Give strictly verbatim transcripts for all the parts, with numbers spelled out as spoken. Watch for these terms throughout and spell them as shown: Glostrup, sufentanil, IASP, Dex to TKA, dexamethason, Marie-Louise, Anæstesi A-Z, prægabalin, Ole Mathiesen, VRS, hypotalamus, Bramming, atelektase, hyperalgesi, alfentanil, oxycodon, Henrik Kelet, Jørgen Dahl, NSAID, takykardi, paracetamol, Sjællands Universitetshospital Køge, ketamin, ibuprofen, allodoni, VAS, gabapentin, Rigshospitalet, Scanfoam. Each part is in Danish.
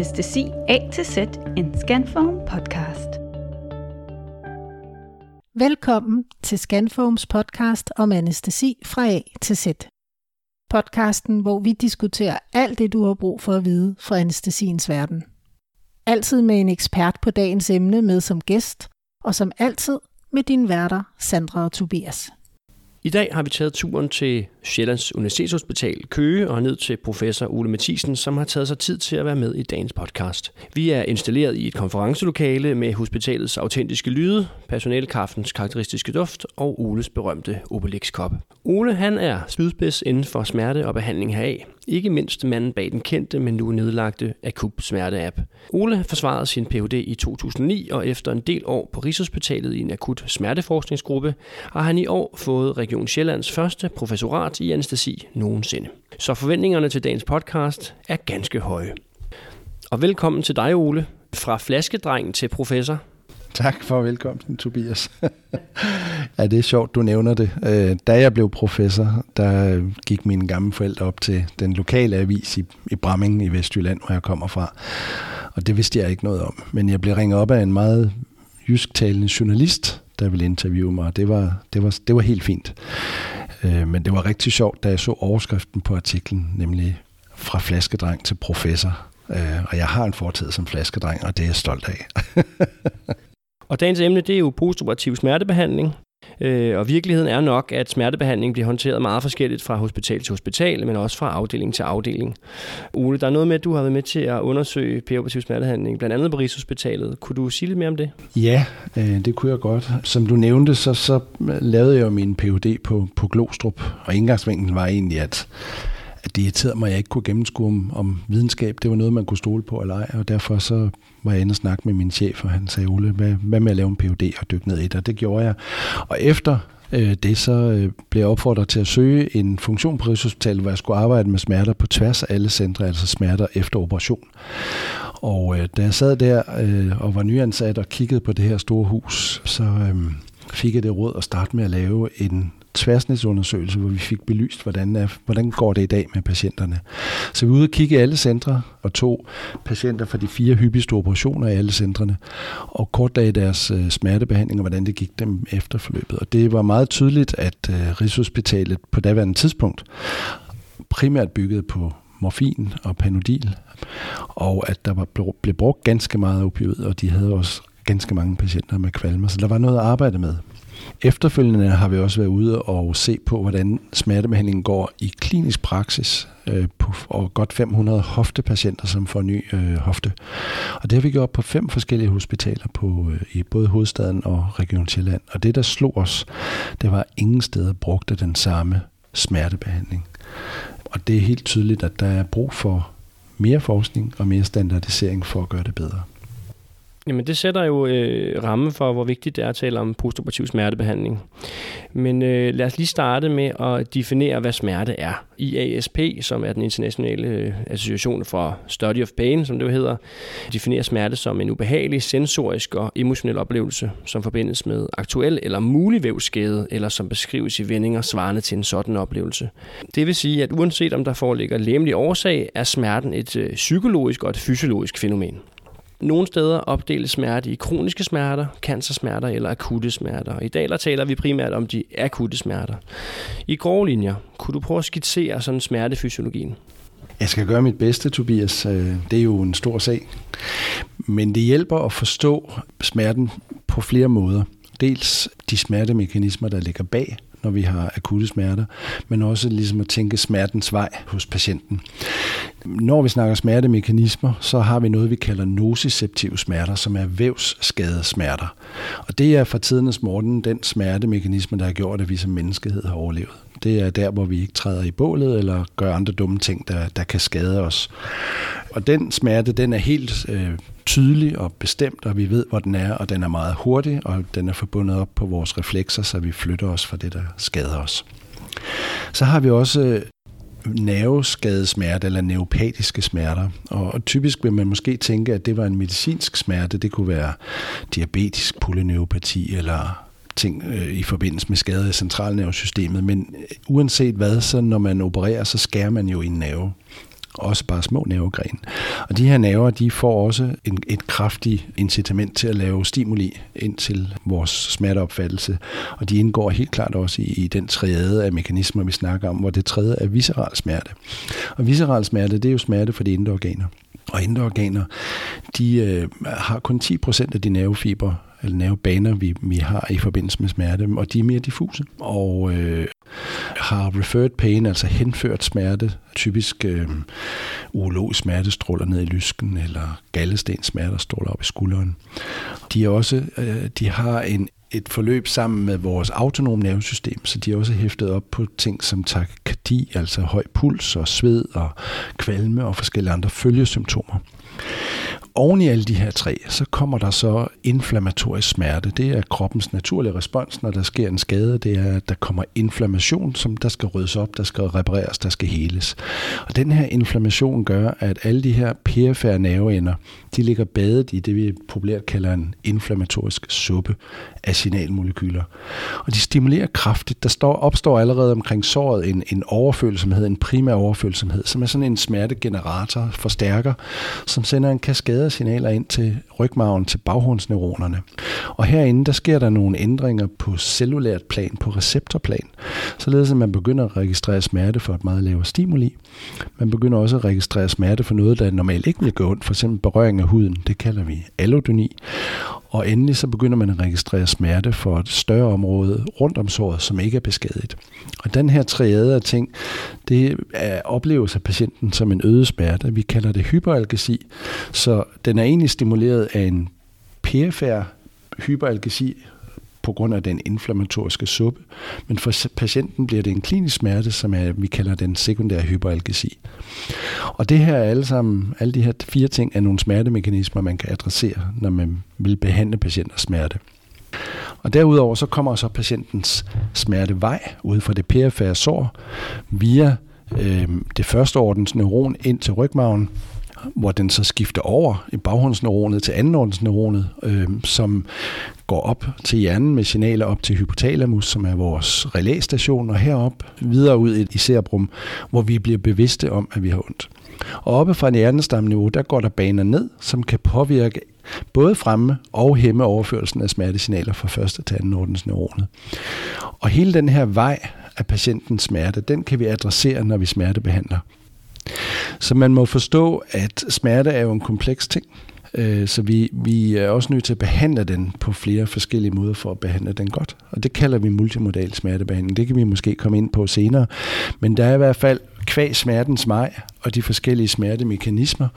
Anæstesi A til Z, en Scanfoam podcast. Velkommen til Scanfoams podcast om anæstesi fra A til Z. Podcasten, hvor vi diskuterer alt det, du har brug for at vide fra anæstesiens verden. Altid med en ekspert på dagens emne med som gæst, og som altid med dine værter, Sandra og Tobias. I dag har vi taget turen til Sjællands Universitetshospital Køge og ned til professor Ole Mathiesen, som har taget sig tid til at være med i dagens podcast. Vi er installeret i et konferencelokale med hospitalets autentiske lyde, personalekaffens karakteristiske duft og Oles berømte Obelix-kop. Ole, han er spydspids inden for smerte og behandling heraf. Ikke mindst manden bag den kendte, men nu nedlagte akut smerte-app. Ole forsvarede sin Ph.D. i to tusind og ni, og efter en del år på Rigshospitalet i en akut smerteforskningsgruppe, har han i år fået Region Sjællands første professorat i anæstesi nogensinde. Så forventningerne til dagens podcast er ganske høje. Og velkommen til dig, Ole, fra flaskedreng til professor. Tak for velkomsten, Tobias. Ja, det er sjovt, du nævner det. Da jeg blev professor, der gik mine gamle forældre op til den lokale avis i Bramming i Vestjylland, hvor jeg kommer fra. Og det vidste jeg ikke noget om. Men jeg blev ringet op af en meget jysktalende journalist, der ville interviewe mig. Det var, det var, det var helt fint. Men det var rigtig sjovt, da jeg så overskriften på artiklen, nemlig fra flaskedreng til professor. Og jeg har en fortid som flaskedreng, og det er jeg stolt af. Og dagens emne, det er jo postoperativ smertebehandling. Øh, og virkeligheden er nok, at smertebehandling bliver håndteret meget forskelligt fra hospital til hospital, men også fra afdeling til afdeling. Ole, der er noget med, at du har været med til at undersøge perioperativ smertebehandling, blandt andet på Rigshospitalet. Kunne du sige lidt mere om det? Ja, øh, det kunne jeg godt. Som du nævnte, så, så lavede jeg jo min Ph.D. på, på Glostrup, og indgangsvinklen var egentlig, at det irriterede mig, at jeg ikke kunne gennemskue om, om videnskab. Det var noget, man kunne stole på eller ej, og derfor så var jeg inde og snakke med min chef, og han sagde, Ole, hvad, hvad med at lave en Ph.D. og dykke ned i det? Og det gjorde jeg. Og efter øh, det, så øh, blev jeg opfordret til at søge en funktion på Rigshospitalet, hvor jeg skulle arbejde med smerter på tværs af alle centre, altså smerter efter operation. Og øh, da jeg sad der øh, og var nyansat og kiggede på det her store hus, så øh, fik jeg det råd at starte med at lave en tværsnitsundersøgelse, hvor vi fik belyst, hvordan, er, hvordan går det i dag med patienterne. Så vi var ude og kigge i alle centre og tog patienter fra de fire hyppigste operationer i alle centrene, og kortlagde deres øh, smertebehandling og hvordan det gik dem efter forløbet. Og det var meget tydeligt, at øh, Rigshospitalet på daværende tidspunkt primært byggede på morfin og Panodil, og at der var, blev brugt ganske meget opioid, og de havde også ganske mange patienter med kvalmer, så der var noget at arbejde med. Efterfølgende har vi også været ude og se på, hvordan smertebehandlingen går i klinisk praksis øh, på og godt fem hundrede hoftepatienter, som får ny øh, hofte. Og det har vi gjort på fem forskellige hospitaler på, øh, i både hovedstaden og Region Sjælland. Og det, der slog os, det var, at ingen steder brugte den samme smertebehandling. Og det er helt tydeligt, at der er brug for mere forskning og mere standardisering for at gøre det bedre. Jamen det sætter jo øh, ramme for, hvor vigtigt det er at tale om postoperativ smertebehandling. Men øh, lad os lige starte med at definere, hvad smerte er. I A S P, som er den internationale association for study of pain, som det jo hedder, definerer smerte som en ubehagelig, sensorisk og emotionel oplevelse, som forbindes med aktuel eller mulig vævsskade, eller som beskrives i vendinger svarende til en sådan oplevelse. Det vil sige, at uanset om der foreligger lægemlig årsag, er smerten et øh, psykologisk og et fysiologisk fænomen. Nogle steder opdeles smerte i kroniske smerter, cancersmerter eller akutte smerter. I dag der taler vi primært om de akutte smerter. I grove linjer, kunne du prøve at skitsere sådan smertefysiologien? Jeg skal gøre mit bedste, Tobias. Det er jo en stor sag. Men det hjælper at forstå smerten på flere måder. Dels de smertemekanismer, der ligger bag, når vi har akutte smerter, men også ligesom at tænke smertens vej hos patienten. Når vi snakker smertemekanismer, så har vi noget, vi kalder nociceptive smerter, som er vævsskadesmerter. Og det er fra tidernes morgen den smertemekanisme, der har gjort, at vi som menneskehed har overlevet. Det er der, hvor vi ikke træder i bålet eller gør andre dumme ting, der, der kan skade os. Og den smerte, den er helt øh, tydelig og bestemt, og vi ved, hvor den er, og den er meget hurtig, og den er forbundet op på vores reflekser, så vi flytter os fra det, der skader os. Så har vi også øh, nerveskadesmerter eller neuropatiske smerter, og, og typisk vil man måske tænke, at det var en medicinsk smerte. Det kunne være diabetisk polyneuropati eller ting øh, i forbindelse med skader i centralnervesystemet, men øh, uanset hvad, så når man opererer, så skærer man jo i en nerve. også bare små nervegren. Og de her nerver, de får også en, et kraftigt incitament til at lave stimuli ind til vores smerteopfattelse, og de indgår helt klart også i, i den triade af mekanismer, vi snakker om, hvor det triade er visceral smerte. Og visceral smerte, det er jo smerte for de indre organer. Og indre organer, de øh, har kun ti procent af de nervefibre, eller nervebaner, vi, vi har i forbindelse med smerte, og de er mere diffuse. Og øh, har referred pain, altså henført smerte, typisk øh, urologisk smertestråler ned i lysken, eller gallesten smertestråler op i skulderen. De, er også, øh, de har en et forløb sammen med vores autonome nervesystem, så de er også hæftet op på ting som takykardi, altså høj puls og sved og kvalme og forskellige andre følgesymptomer. Oven i alle de her tre, så kommer der så inflammatorisk smerte. Det er kroppens naturlige respons, når der sker en skade. Det er, at der kommer inflammation, som der skal ryddes op, der skal repareres, der skal heles. Og den her inflammation gør, at alle de her perifære nerveender, de ligger badet i det, vi populært kalder en inflammatorisk suppe af signalmolekyler. Og de stimulerer kraftigt. Der står, opstår allerede omkring såret en, en overfølsomhed, en primær overfølsomhed, som er sådan en smertegenerator, forstærker, som sender en kaskade af signaler ind til rygmarven, til baghornsneuronerne. Og herinde, der sker der nogle ændringer på cellulært plan, på receptorplan, således at man begynder at registrere smerte for et meget lavere stimuli. Man begynder også at registrere smerte for noget, der normalt ikke vil gå ondt, for eksempel berøring af huden, det kalder vi allodoni. Og endelig så begynder man at registrere smerte for et større område rundt om såret, som ikke er beskadiget. Og den her triade af ting, det er opleves af patienten som en øget smerte. Vi kalder det hyperalgesi, så den er egentlig stimuleret af en perifær hyperalgesi på grund af den inflammatoriske suppe, men for patienten bliver det en klinisk smerte, som er, vi kalder den sekundære hyperalgesi. Og det her alle sammen, alle de her fire ting er nogle smertemekanismer, man kan adressere, når man vil behandle patienters smerte. Og derudover så kommer så patientens smertevej ud fra det perifære sår via øh, det første ordens neuron ind til rygmarven, hvor den så skifter over i baghåndsneuronet til andenordensneuronet, øh, som går op til hjernen med signaler op til hypotalamus, som er vores relæstation, og herop videre ud i cerebrum, hvor vi bliver bevidste om, at vi har ondt. Og oppe fra hjernestamniveau, der går der baner ned, som kan påvirke både fremme og hæmme overførelsen af smertesignaler fra første til andenordensneuronet. Og hele den her vej af patientens smerte, den kan vi adressere, når vi smertebehandler. Så man må forstå, at smerte er jo en kompleks ting, så vi, vi er også nødt til at behandle den på flere forskellige måder for at behandle den godt. Og det kalder vi multimodal smertebehandling. Det kan vi måske komme ind på senere. Men der er i hvert fald kvæg smertens vej og de forskellige smertemekanismer,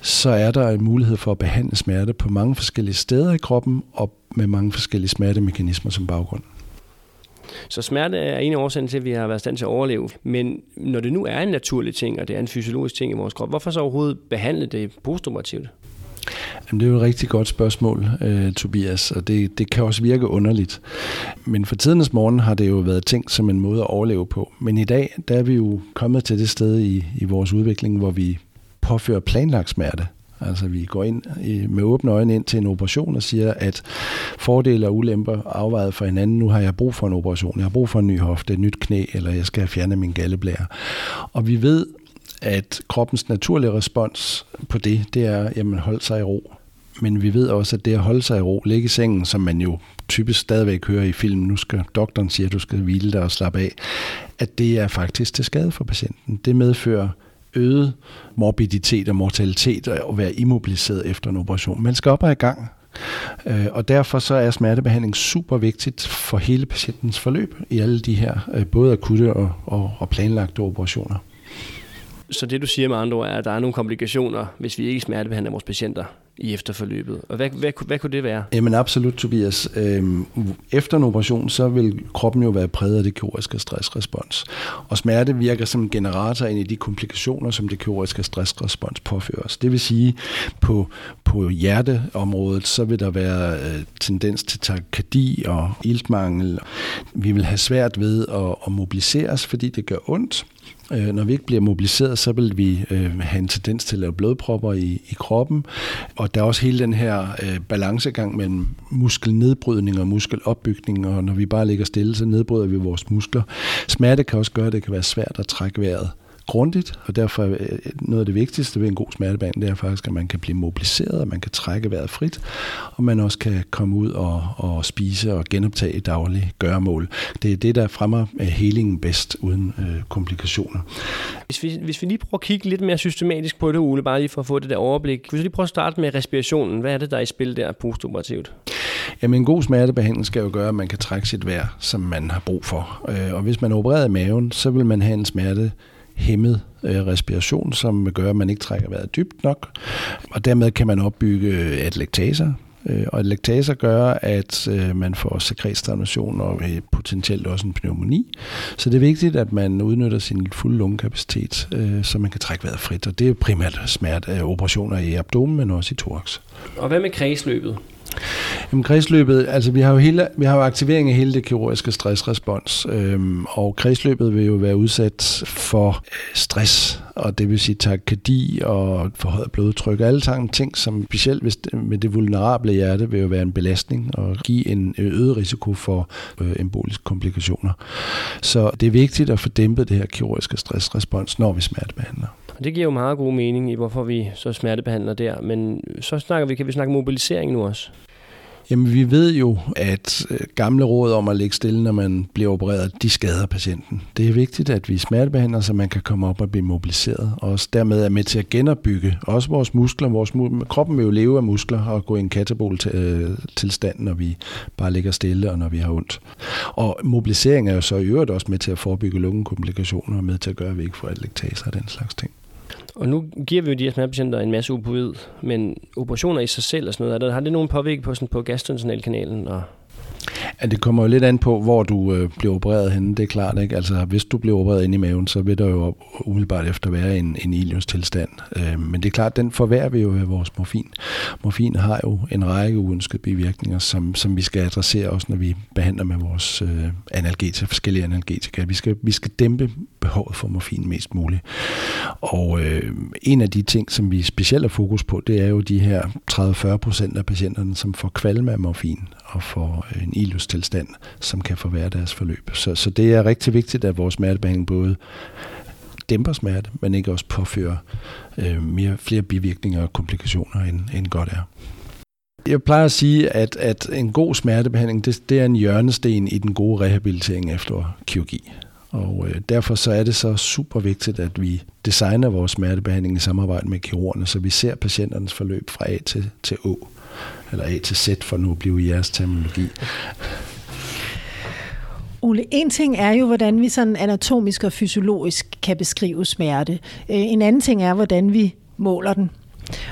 så er der en mulighed for at behandle smerte på mange forskellige steder i kroppen og med mange forskellige smertemekanismer som baggrund. Så smerte er en af årsagen til, at vi har været i stand til at overleve. Men når det nu er en naturlig ting, og det er en fysiologisk ting i vores krop, hvorfor så overhovedet behandle det postoperativt? Jamen, det er jo et rigtig godt spørgsmål, øh, Tobias, og det, det kan også virke underligt. Men for tidernes morgen har det jo været tænkt som en måde at overleve på. Men i dag, der er vi jo kommet til det sted i, i vores udvikling, hvor vi påfører planlagt smerte. Altså vi går ind med åbne øjne ind til en operation og siger, at fordele og ulemper afvejet for hinanden. Nu har jeg brug for en operation, jeg har brug for en ny hofte, et nyt knæ, eller jeg skal fjerne min galleblære. Og vi ved, at kroppens naturlige respons på det, det er, jamen hold sig i ro. Men vi ved også, at det at holde sig i ro, ligge i sengen, som man jo typisk stadigvæk hører i filmen, nu skal doktoren siger, at du skal hvile dig og slappe af, at det er faktisk til skade for patienten. Det medfører øget morbiditet og mortalitet og være immobiliseret efter en operation. Man skal op og i gang, og derfor så er smertebehandling super vigtigt for hele patientens forløb i alle de her både akutte og, og, og planlagte operationer. Så det du siger med andre ord er, at der er nogle komplikationer, hvis vi ikke smertebehandler vores patienter i efterforløbet. Og hvad, hvad, hvad kunne det være? Jamen absolut, Tobias. Efter en operation, så vil kroppen jo være præget af det kirurgiske stressrespons. Og smerte virker som en generator ind i de komplikationer, som det kirurgiske stressrespons påfører os. Det vil sige, på, på hjerteområdet, så vil der være tendens til takykardi og iltmangel. Vi vil have svært ved at, at mobiliseres, fordi det gør ondt. Når vi ikke bliver mobiliseret, så vil vi øh, have en tendens til at lave blodpropper i, i kroppen. Og der er også hele den her øh, balancegang mellem muskelnedbrydning og muskelopbygning, og når vi bare ligger stille, så nedbryder vi vores muskler. Smerte kan også gøre, at det kan være svært at trække vejret grundigt, og derfor er noget af det vigtigste ved en god smertebane, det er faktisk, at man kan blive mobiliseret, at man kan trække vejret frit, og man også kan komme ud og, og spise og genoptage daglige gøremål. Det er det, der fremmer helingen bedst uden øh, komplikationer. Hvis vi, hvis vi lige prøver at kigge lidt mere systematisk på det, Ole, bare lige for at få det der overblik. Hvis vi lige prøver at starte med respirationen, hvad er det, der er i spil der postoperativt? Jamen, en god smertebehandling skal jo gøre, at man kan trække sit vejr, som man har brug for. Og hvis man opererer i maven, så vil man have en smerte hæmmet respiration, som gør, at man ikke trækker vejret dybt nok. Og dermed kan man opbygge atelektaser. Og atelektaser gør, at man får sekretstagnation og potentielt også en pneumoni. Så det er vigtigt, at man udnytter sin fulde lungekapacitet, så man kan trække vejret frit. Og det er primært smerteoperationer i abdomen, men også i thorax. Og hvad med kredsløbet? Jamen, kredsløbet, altså vi har jo hele, vi har jo aktivering af hele det kirurgiske stressrespons, øhm, og kredsløbet vil jo være udsat for stress, og det vil sige takykardi og forhøjet blodtryk, alle sammen ting, som specielt hvis det, med det vulnerable hjerte vil jo være en belastning og give en øget risiko for øh, emboliske komplikationer. Så det er vigtigt at få dæmpet det her kirurgiske stressrespons, når vi smertebehandler. Det giver jo meget god mening i, hvorfor vi så smertebehandler der, men så snakker vi, kan vi snakke mobilisering nu også? Jamen, vi ved jo, at gamle råd om at ligge stille, når man bliver opereret, de skader patienten. Det er vigtigt, at vi smertebehandler, så man kan komme op og blive mobiliseret, og også dermed er med til at genopbygge også vores muskler. Vores mu- kroppen vil jo leve af muskler og gå i en katabol-tilstand, når vi bare ligger stille og når vi har ondt. Og mobilisering er jo så i øvrigt også med til at forebygge lungekomplikationer og med til at gøre, at vi ikke får atelektaser og den slags ting. Og nu giver vi jo de her smertepatienter en masse opioid, men operationer i sig selv og sådan noget, har det nogen påvirkning på, sådan på gastrointestinalkanalen? Og ja, det kommer jo lidt an på, hvor du øh, bliver opereret henne, det er klart, ikke? Altså, hvis du bliver opereret inde i maven, så vil der jo umiddelbart efter være en, en iliumstilstand. Øh, men det er klart, den forværrer vi jo af vores morfin. Morfin har jo en række uønskede bivirkninger, som, som vi skal adressere også, når vi behandler med vores øh, analgetika, forskellige analgetika. Vi skal, vi skal dæmpe behovet for morfin mest muligt. Og øh, en af de ting, som vi specielt har fokus på, det er jo de her tredive til fyrre procent af patienterne, som får kvalme af morfin og får øh, en ilus-tilstand, som kan forværre deres forløb. Så, så det er rigtig vigtigt, at vores smertebehandling både dæmper smerte, men ikke også påfører øh, mere, flere bivirkninger og komplikationer, end, end godt er. Jeg plejer at sige, at, at en god smertebehandling, det, det er en hjørnesten i den gode rehabilitering efter kirurgi. Og øh, derfor så er det så super vigtigt, at vi designer vores smertebehandling i samarbejde med kirurgerne, så vi ser patienternes forløb fra A til, til Å. Eller A til Z, for nu at blive i jeres terminologi. Ole, en ting er jo, hvordan vi sådan anatomisk og fysiologisk kan beskrive smerte. En anden ting er, hvordan vi måler den.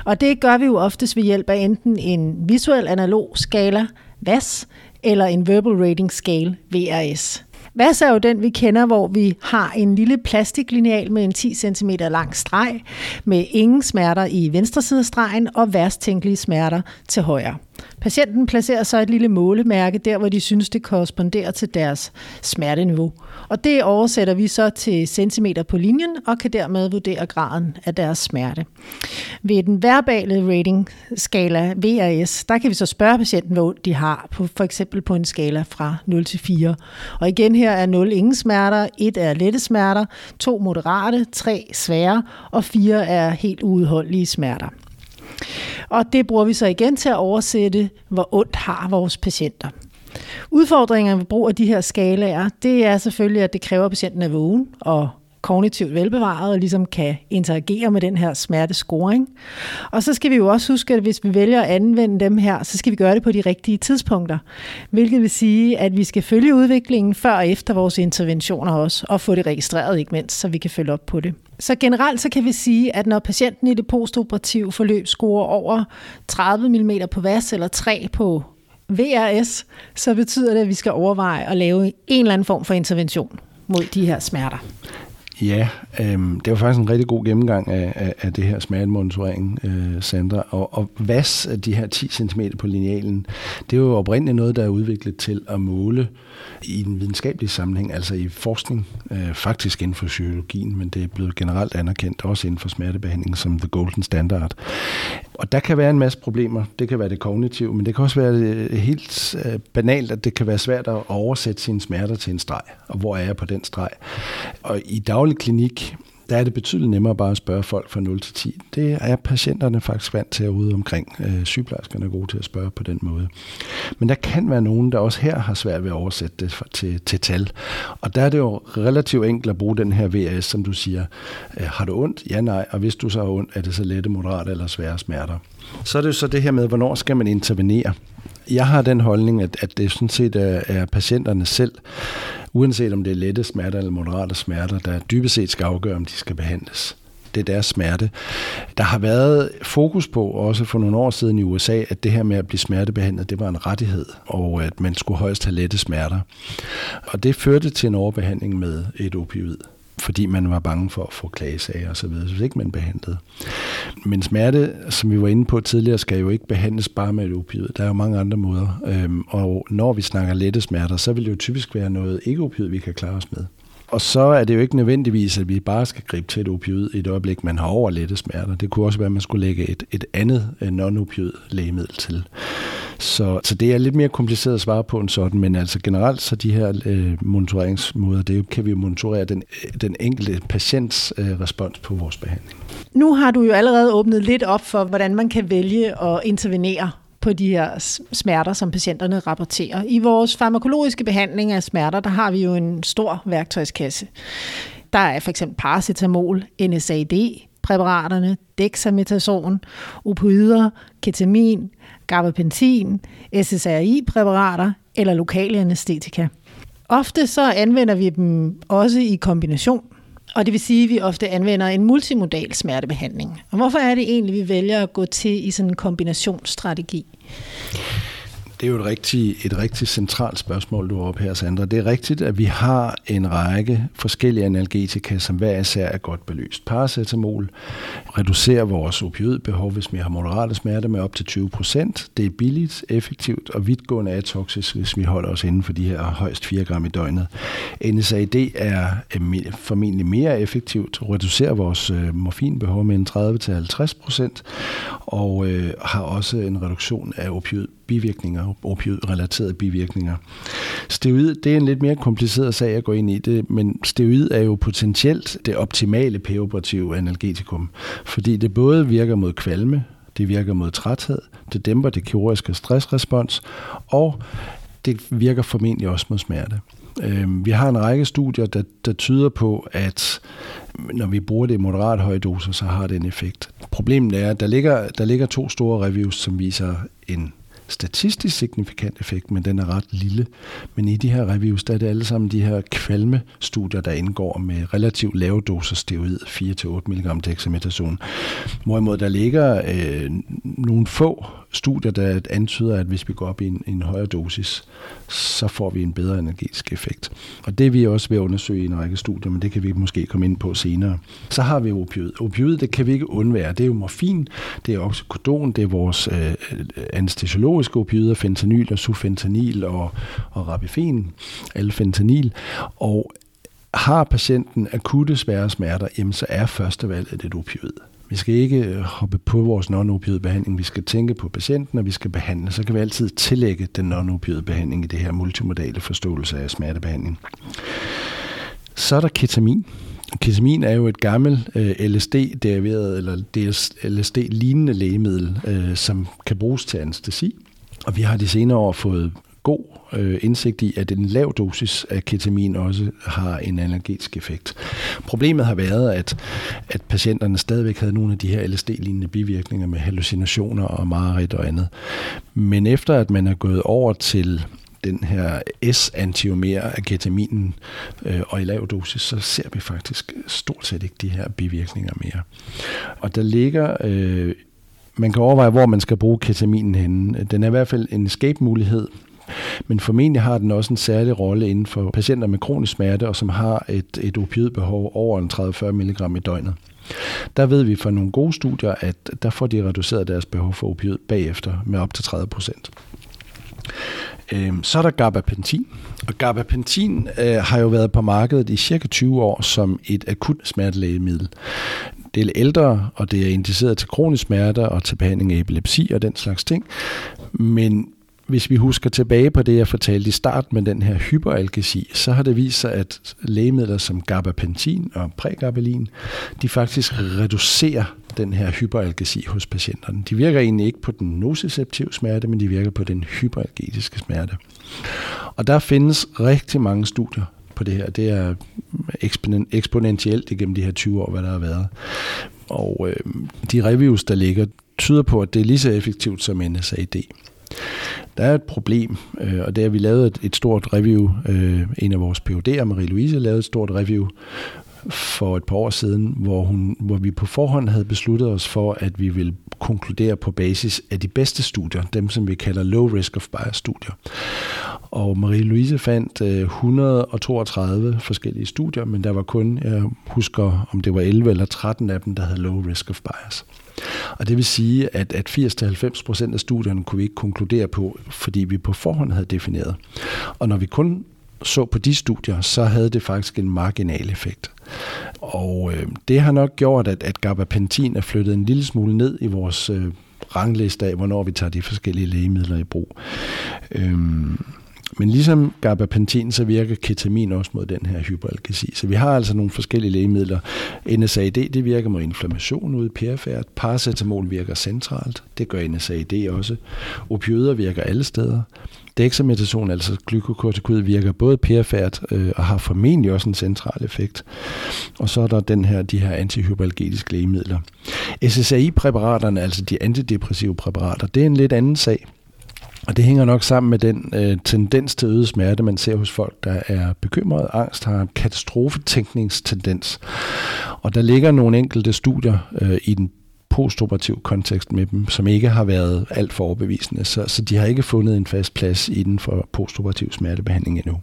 Og det gør vi jo oftest ved hjælp af enten en visuel analog skala, V A S, eller en verbal rating scale, V R S. V A S er jo den, vi kender, hvor vi har en lille plastiklineal med en ti centimeter lang streg, med ingen smerter i venstre side af stregen og værst tænkelige smerter til højre. Patienten placerer så et lille målemærke der, hvor de synes, det korresponderer til deres smerteniveau. Og det oversætter vi så til centimeter på linjen og kan dermed vurdere graden af deres smerte. Ved den verbale rating-skala V R S, der kan vi så spørge patienten, hvor de har, på, for eksempel på en skala fra nul til fire. Og igen her er nul ingen smerter, et er lette smerter, to moderate, tre svære og fire er helt uudholdelige smerter. Og det bruger vi så igen til at oversætte, hvor ondt har vores patienter. Udfordringerne ved brug af de her skalaer, det er selvfølgelig, at det kræver, at patienten er vågen og kognitivt velbevaret og ligesom kan interagere med den her smertescoring. Og så skal vi jo også huske, at hvis vi vælger at anvende dem her, så skal vi gøre det på de rigtige tidspunkter. Hvilket vil sige, at vi skal følge udviklingen før og efter vores interventioner også, og få det registreret ikke mindst, så vi kan følge op på det. Så generelt så kan vi sige, at når patienten i det postoperative forløb scorer over tredive millimeter på V A S eller tre på V R S, så betyder det, at vi skal overveje at lave en eller anden form for intervention mod de her smerter. Ja, øhm, det var faktisk en rigtig god gennemgang af, af, af det her smertemonitorering, øh, Sandra. Og, og V A S, de her ti centimeter på linealen, det er jo oprindeligt noget, der er udviklet til at måle i den videnskabelige sammenhæng, altså i forskning, øh, faktisk inden for psykologien, men det er blevet generelt anerkendt, også inden for smertebehandling, som the golden standard. Og der kan være en masse problemer. Det kan være det kognitive, men det kan også være det helt øh, banalt, at det kan være svært at oversætte sine smerter til en streg, og hvor er jeg på den streg? Og i daglig klinik, der er det betydeligt nemmere bare at spørge folk fra nul til ti. Det er patienterne faktisk vant til herude omkring. Øh, sygeplejerskerne er gode til at spørge på den måde. Men der kan være nogen, der også her har svært ved at oversætte det for, til, til tal. Og der er det jo relativt enkelt at bruge den her V R S, som du siger. Øh, har du ondt? Ja, nej. Og hvis du så har ondt, er det så lette, moderate eller svære smerter. Så er det jo så det her med, hvornår skal man intervenere? Jeg har den holdning, at, at det sådan set er, er patienterne selv, uanset om det er lette smerter eller moderate smerter, der dybest set skal afgøre, om de skal behandles. Det er deres smerte. Der har været fokus på, også for nogle år siden i U S A, at det her med at blive smertebehandlet, det var en rettighed, og at man skulle højst have lette smerter. Og det førte til en overbehandling med et opioid, fordi man var bange for at få klagesager osv., hvis ikke man behandlede. Men smerte, som vi var inde på tidligere, skal jo ikke behandles bare med et opioid. Der er jo mange andre måder, og når vi snakker lette smerter, så vil det jo typisk være noget ikke-opioid, vi kan klare os med. Og så er det jo ikke nødvendigvis, at vi bare skal gribe til et opioid i et øjeblik, man har over lette smerter. Det kunne også være, at man skulle lægge et, et andet non-opioid lægemiddel til. Så, så det er lidt mere kompliceret at svare på en sådan, men altså generelt så de her øh, monitoreringsmåder, det kan vi monitorere den, den enkelte patients øh, respons på vores behandling. Nu har du jo allerede åbnet lidt op for, hvordan man kan vælge at intervenere på de her smerter, som patienterne rapporterer. I vores farmakologiske behandling af smerter, der har vi jo en stor værktøjskasse. Der er for eksempel paracetamol, N S A I D-præparaterne, dexamethason, opioider, ketamin, gabapentin, S S R I-præparater eller lokale anæstetika. Ofte så anvender vi dem også i kombination, og det vil sige, at vi ofte anvender en multimodal smertebehandling. Og hvorfor er det egentlig, vi vælger at gå til i sådan en kombinationsstrategi? Det er jo et rigtig, et rigtig centralt spørgsmål, du har oppe her, Sandra. Det er rigtigt, at vi har en række forskellige analgetika, som hver især er godt belyst. Paracetamol reducerer vores opioidbehov, hvis vi har moderate smerter, med op til tyve procent. Det er billigt, effektivt og vidtgående atoxisk, hvis vi holder os inden for de her højst fire gram i døgnet. N S A I D er formentlig mere effektivt, reducerer vores morfinbehov med tredive til halvtreds procent og øh, har også en reduktion af opioid bivirkninger, opioid-relaterede bivirkninger. Steroid, det er en lidt mere kompliceret sag at gå ind i det, men steroid er jo potentielt det optimale præoperative analgetikum, fordi det både virker mod kvalme, det virker mod træthed, det dæmper det kirurgiske stressrespons, og det virker formentlig også mod smerte. Vi har en række studier, der, der tyder på, at når vi bruger det i moderat høje doser, så har det en effekt. Problemet er, at der ligger, der ligger to store reviews, som viser en statistisk signifikant effekt, men den er ret lille. Men i de her reviews, der er det alle sammen de her kvalmestudier, der indgår med relativt lave doser steroid, fire til otte milligram dexamethason. Hvorimod der ligger øh, nogle få studier, der antyder, at hvis vi går op i en, en højere dosis, så får vi en bedre energetisk effekt. Og det er vi også ved at undersøge i en række studier, men det kan vi måske komme ind på senere. Så har vi opioid. Opioid, det kan vi ikke undvære. Det er jo morfin, det er oxycodon, det er vores øh, anæstesiolog, opioider, fentanyl og sufentanil og, og rabifen, alfentanil, og har patienten akutte svære smerter, jamen så er førstevalget et opioid. Vi skal ikke hoppe på vores non-opioid behandling, vi skal tænke på patienten, og vi skal behandle, så kan vi altid tillægge den non-opioid behandling i det her multimodale forståelse af smertebehandling. Så er der ketamin. Ketamin er jo et gammelt L S D-deriveret eller L S D-lignende lægemiddel, som kan bruges til anæstesi. Og vi har de senere år fået god indsigt i, at en lav dosis af ketamin også har en analgetisk effekt. Problemet har været, at, at patienterne stadigvæk havde nogle af de her L S D-lignende bivirkninger med hallucinationer og mareridt og andet. Men efter at man er gået over til den her S-antiomer af ketaminen, øh, og i lav dosis, så ser vi faktisk stort set ikke de her bivirkninger mere. Og der ligger, øh, man kan overveje, hvor man skal bruge ketaminen henne. Den er i hvert fald en escape-mulighed, men formentlig har den også en særlig rolle inden for patienter med kronisk smerte, og som har et, et opioidbehov over en tredive til fyrre milligram i døgnet. Der ved vi fra nogle gode studier, at der får de reduceret deres behov for opioid bagefter med op til tredive procent. Så er der gabapentin, og gabapentin øh, har jo været på markedet i cirka tyve år som et akut smertelægemiddel. Det er ældre, og det er indiceret til kronisk smerter og til behandling af epilepsi og den slags ting, men Hvis vi husker tilbage på det, jeg fortalte i start med den her hyperalgesi, så har det vist sig, at lægemidler som gabapentin og prægabalin, de faktisk reducerer den her hyperalgesi hos patienterne. De virker egentlig ikke på den nociceptive smerte, men de virker på den hyperalgetiske smerte. Og der findes rigtig mange studier på det her. Det er eksponentielt igennem de her tyve år, hvad der har været. Og øh, de reviews, der ligger, tyder på, at det er lige så effektivt som N S A I D. Der er et problem, og det er, vi lavede et, et stort review. En af vores P H D'er, Marie-Louise, lavede et stort review for et par år siden, hvor, hun, hvor vi på forhånd havde besluttet os for, at vi ville konkludere på basis af de bedste studier, dem som vi kalder low risk of bias studier. Og Marie-Louise fandt et hundrede og toogtredive forskellige studier, men der var kun, jeg husker om det var elleve eller tretten af dem, der havde low risk of bias. Og det vil sige, at, at firs til halvfems procent af studierne kunne vi ikke konkludere på, fordi vi på forhånd havde defineret. Og når vi kun så på de studier, så havde det faktisk en marginal effekt. Og øh, det har nok gjort, at, at gabapentin er flyttet en lille smule ned i vores øh, rangliste af, hvornår vi tager de forskellige lægemidler i brug. Øhm, men ligesom gabapentin, så virker ketamin også mod den her hyperalgesi. Så vi har altså nogle forskellige lægemidler. N S A I D, det virker mod inflammation ude i perifært. Paracetamol virker centralt. Det gør N S A I D også. Opioider virker alle steder. Dexamethasone, altså glykokortikoid, virker både perifært øh, og har formentlig også en central effekt. Og så er der den her, de her antihyperalgetiske lægemidler. S S A I-præparaterne, altså de antidepressive præparater, det er en lidt anden sag. Og det hænger nok sammen med den øh, tendens til øget smerte, man ser hos folk, der er bekymret. Angst har en katastrofetænkningstendens. Og der ligger nogle enkelte studier øh, i den postoperativ kontekst med dem, som ikke har været alt for overbevisende, så, så de har ikke fundet en fast plads inden for postoperativ smertebehandling endnu.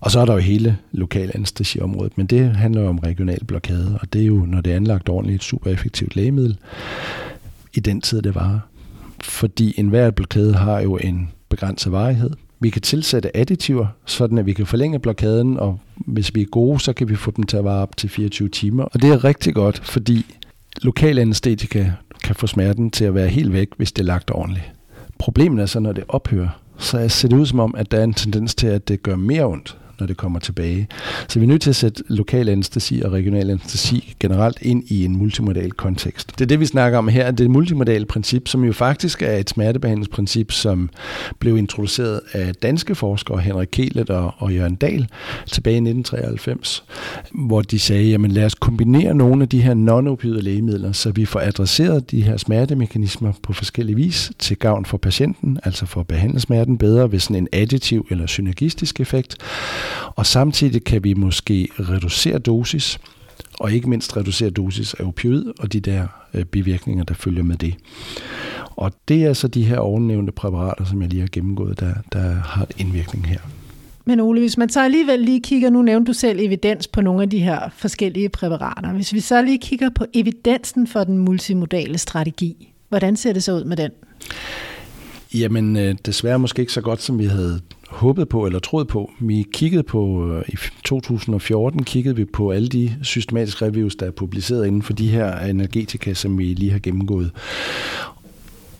Og så er der jo hele lokal anestesiområdet, men det handler jo om regional blokade, og det er jo, når det er anlagt ordentligt, et super effektivt lægemiddel i den tid, det varer. Fordi enhver blokade har jo en begrænset varighed. Vi kan tilsætte additiver, sådan at vi kan forlænge blokaden, og hvis vi er gode, så kan vi få dem til at vare op til fireogtyve timer, og det er rigtig godt, fordi lokal anæstetika kan få smerten til at være helt væk, hvis det er lagt ordentligt. Problemet er så, når det ophører, så ser det ud som om, at der er en tendens til, at det gør mere ondt, når det kommer tilbage. Så vi er nødt til at sætte lokal anæstesi og regional anæstesi generelt ind i en multimodal kontekst. Det er det, vi snakker om her. Det er et multimodalt princip, som jo faktisk er et smertebehandlingsprincip, som blev introduceret af danske forskere Henrik Kelet og, og Jørgen Dahl tilbage i nitten treoghalvfems, hvor de sagde, jamen lad os kombinere nogle af de her non-opioide lægemidler, så vi får adresseret de her smertemekanismer på forskellige vis til gavn for patienten, altså for at behandle smerten bedre ved sådan en additiv eller synergistisk effekt. Og samtidig kan vi måske reducere dosis, og ikke mindst reducere dosis af opioid og de der bivirkninger, der følger med det. Og det er så de her ovennævnte præparater, som jeg lige har gennemgået, der, der har indvirkning her. Men Ole, hvis man så alligevel lige kigger, nu nævnte du selv evidens på nogle af de her forskellige præparater. Hvis vi så lige kigger på evidensen for den multimodale strategi, hvordan ser det så ud med den? Jamen desværre måske ikke så godt, som vi havde håbet på eller troet på. Vi kiggede på, i to tusind og fjorten kiggede vi på alle de systematiske reviews, der er publiceret inden for de her analgetika, som vi lige har gennemgået.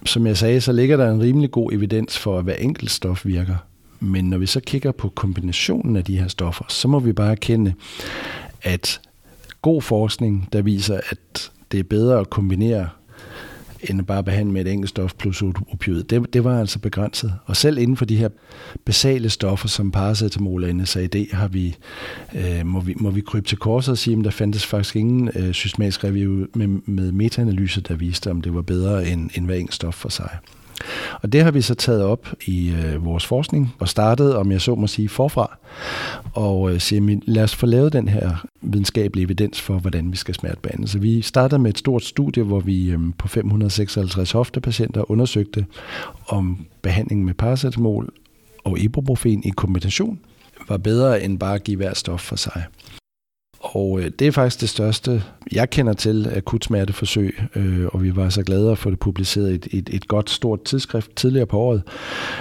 Som jeg sagde, så ligger der en rimelig god evidens for, at hver enkelt stof virker. Men når vi så kigger på kombinationen af de her stoffer, så må vi bare erkende, at god forskning, der viser, at det er bedre at kombinere end bare at behandle med et enkelt stof plus opioid. Det, det var altså begrænset. Og selv inden for de her basale stoffer, som paracetamol og N S A I D, har vi, øh, må vi, må vi krybe til korset og sige, at der fandtes faktisk ingen øh, systematisk review med, med metaanalyse, der viste, om det var bedre end, end hver enkelt stof for sig. Og det har vi så taget op i øh, vores forskning og startet, om jeg så må sige, forfra. Og øh, siger, lad os få lavet den her videnskabelige evidens for, hvordan vi skal smertebehandle. Så vi startede med et stort studie, hvor vi øh, på fem hundrede og seksoghalvtreds hoftepatienter undersøgte, om behandling med paracetamol og ibuprofen i kombination var bedre end bare at give hver stof for sig. Og det er faktisk det største, jeg kender til, akut smerteforsøg, og vi var så glade at få det publiceret i et, et, et godt stort tidsskrift tidligere på året,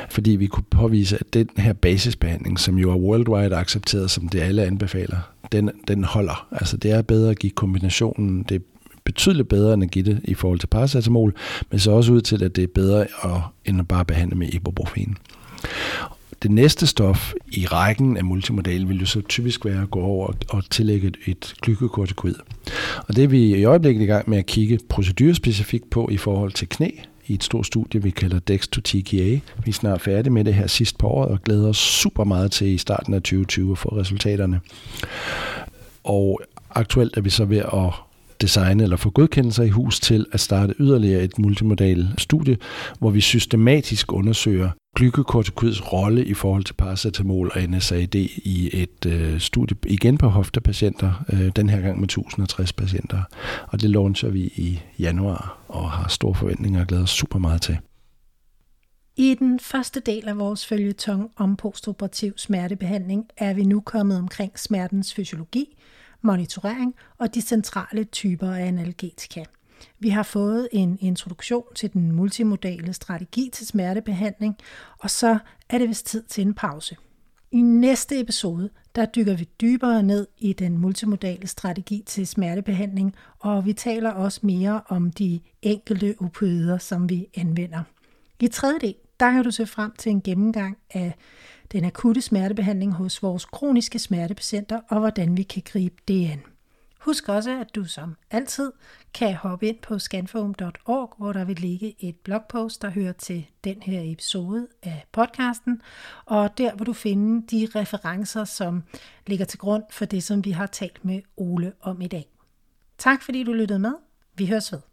fordi vi kunne påvise, at den her basisbehandling, som jo er worldwide accepteret, som det alle anbefaler, den, den holder. Altså det er bedre at give kombinationen, det betydeligt bedre end at give det i forhold til paracetamol, men så også ud til, at det er bedre end at bare behandle med ibuprofen. Det næste stof i rækken af multimodal vil jo så typisk være at gå over og tillægge et, et glykokortikoid. Og det er vi i øjeblikket i gang med at kigge procedurespecifikt på i forhold til knæ i et stort studie, vi kalder Dex to T K A. Vi er snart færdige med det her sidst på året og glæder os super meget til i starten af tyve tyve at få resultaterne. Og aktuelt er vi så ved at designe eller få godkendelser i hus til at starte yderligere et multimodal studie, hvor vi systematisk undersøger glykokortikoids rolle i forhold til paracetamol og N S A I D i et øh, studie igen på hoftepatienter, øh, den her gang med tusind og tres patienter. Og det launcher vi i januar og har store forventninger og glæder os super meget til. I den første del af vores føljeton om postoperativ smertebehandling er vi nu kommet omkring smertens fysiologi, monitorering og de centrale typer af analgetika. Vi har fået en introduktion til den multimodale strategi til smertebehandling, og så er det vist tid til en pause. I næste episode, der dykker vi dybere ned i den multimodale strategi til smertebehandling, og vi taler også mere om de enkelte opioider, som vi anvender. I tredje del, der kan du se frem til en gennemgang af den akutte smertebehandling hos vores kroniske smertepatienter, og hvordan vi kan gribe det an. Husk også, at du som altid kan hoppe ind på scanfoam punktum org, hvor der vil ligge et blogpost, der hører til den her episode af podcasten. Og der vil du finde de referencer, som ligger til grund for det, som vi har talt med Ole om i dag. Tak fordi du lyttede med. Vi høres ved.